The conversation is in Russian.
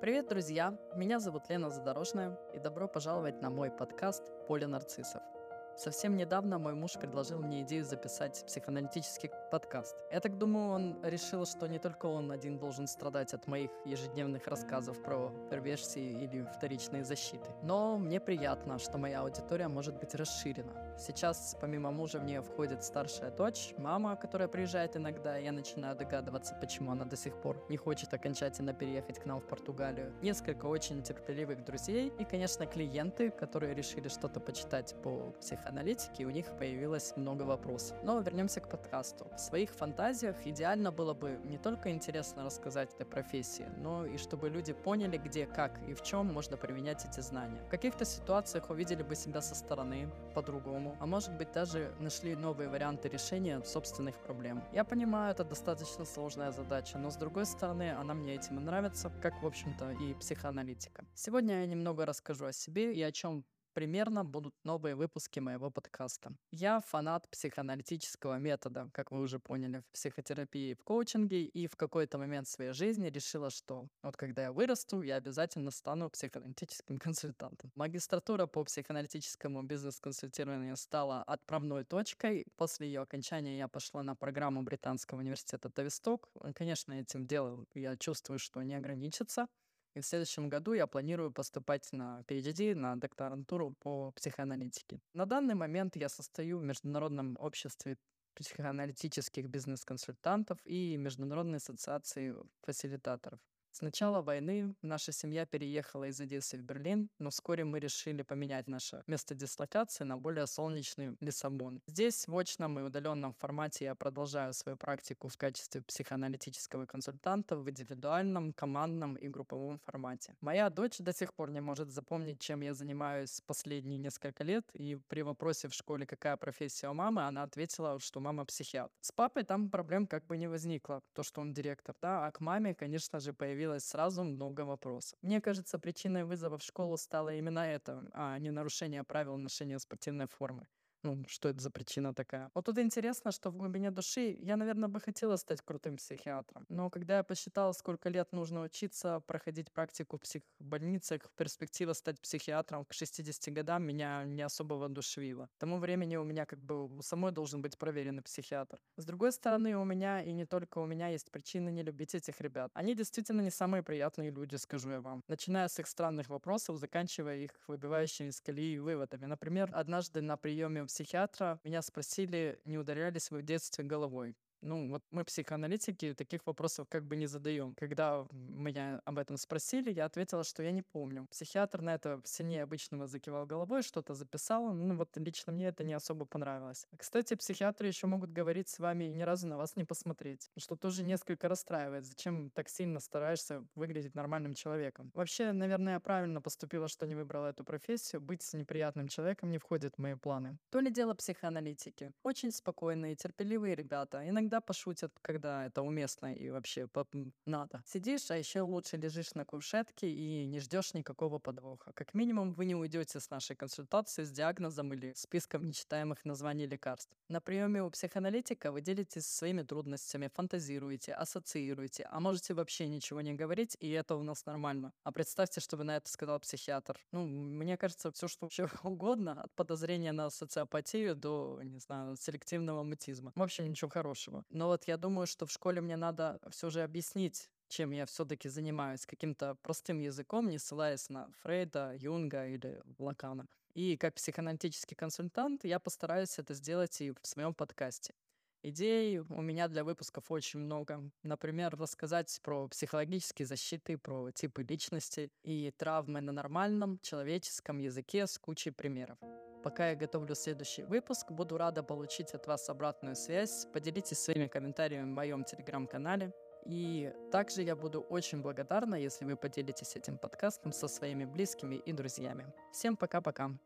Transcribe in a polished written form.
Привет, друзья! Меня зовут Лена Задорожная, и добро пожаловать на мой подкаст «Поле нарциссов». Совсем недавно мой муж предложил мне идею записать психоаналитический подкаст. Я так думаю, он решил, что не только он один должен страдать от моих ежедневных рассказов про перверсии или вторичные защиты. Но мне приятно, что моя аудитория может быть расширена. Сейчас помимо мужа в нее входит старшая дочь, мама, которая приезжает иногда, и я начинаю догадываться, почему она до сих пор не хочет окончательно переехать к нам в Португалию. Несколько очень терпеливых друзей и, конечно, клиенты, которые решили что-то почитать по психоаналитике, и у них появилось много вопросов. Но вернемся к подкасту. В своих фантазиях идеально было бы не только интересно рассказать о профессии, но и чтобы люди поняли, где, как и в чем можно применять эти знания. В каких-то ситуациях увидели бы себя со стороны, по-другому, а может быть даже нашли новые варианты решения собственных проблем. Я понимаю, это достаточно сложная задача, но с другой стороны, она мне этим и нравится, как, в общем-то, и психоаналитика. Сегодня я немного расскажу о себе и о чем примерно будут новые выпуски моего подкаста. Я фанат психоаналитического метода, как вы уже поняли, в психотерапии и в коучинге, и в какой-то момент своей жизни решила, что вот когда я вырасту, я обязательно стану психоаналитическим консультантом. Магистратура по психоаналитическому бизнес-консультированию стала отправной точкой. После ее окончания я пошла на программу британского университета Тависток. Конечно, этим делом я чувствую, что не ограничится. И в следующем году я планирую поступать на PhD, на докторантуру по психоаналитике. На данный момент я состою в Международном обществе психоаналитических бизнес-консультантов и Международной ассоциации фасилитаторов. С начала войны наша семья переехала из Одессы в Берлин, но вскоре мы решили поменять наше место дислокации на более солнечный Лиссабон. Здесь в очном и удаленном формате я продолжаю свою практику в качестве психоаналитического консультанта в индивидуальном, командном и групповом формате. Моя дочь до сих пор не может запомнить, чем я занимаюсь последние несколько лет, и при вопросе в школе, какая профессия у мамы, она ответила, что мама психиатр. С папой там проблем как бы не возникло, то, что он директор, да, а к маме, конечно же, появилось сразу много вопросов. Мне кажется, причиной вызова в школу стало именно это, а не нарушение правил ношения спортивной формы. Что это за причина такая? Вот тут интересно, что в глубине души я, наверное, бы хотела стать крутым психиатром. Но когда я посчитала, сколько лет нужно учиться, проходить практику в психбольницах, перспектива стать психиатром к 60 годам меня не особо воодушевила. К тому времени у меня как бы у самой должен быть проверенный психиатр. С другой стороны, у меня, и не только у меня, есть причины не любить этих ребят. Они действительно не самые приятные люди, скажу я вам. Начиная с их странных вопросов, заканчивая их выбивающими из колеи выводами. Например, однажды на приеме психиатра меня спросили, не ударялись вы в детстве головой. Вот мы, психоаналитики, таких вопросов как бы не задаем. Когда меня об этом спросили, я ответила, что я не помню. Психиатр на это сильнее обычного закивал головой, что-то записал. Лично мне это не особо понравилось. Кстати, психиатры еще могут говорить с вами и ни разу на вас не посмотреть, что тоже несколько расстраивает. Зачем так сильно стараешься выглядеть нормальным человеком? Вообще, наверное, я правильно поступила, что не выбрала эту профессию. Быть неприятным человеком не входит в мои планы. То ли дело психоаналитики. Очень спокойные, терпеливые ребята. Иногда пошутят, когда это уместно и вообще надо. Сидишь, а еще лучше лежишь на кушетке и не ждешь никакого подвоха. Как минимум, вы не уйдете с нашей консультации с диагнозом или списком нечитаемых названий лекарств. На приеме у психоаналитика вы делитесь своими трудностями, фантазируете, ассоциируете, а можете вообще ничего не говорить, и это у нас нормально. А представьте, что бы на это сказал психиатр. Мне кажется, все, что вообще угодно, от подозрения на социопатию до, не знаю, селективного мутизма. В общем, ничего хорошего. Но я думаю, что в школе мне надо все же объяснить, чем я все-таки занимаюсь, каким-то простым языком, не ссылаясь на Фрейда, Юнга или Лакана. И как психоаналитический консультант я постараюсь это сделать и в своем подкасте. Идей у меня для выпусков очень много. Например, рассказать про психологические защиты, про типы личности и травмы на нормальном человеческом языке с кучей примеров. Пока я готовлю следующий выпуск, буду рада получить от вас обратную связь. Поделитесь своими комментариями в моем телеграм-канале. И также я буду очень благодарна, если вы поделитесь этим подкастом со своими близкими и друзьями. Всем пока-пока!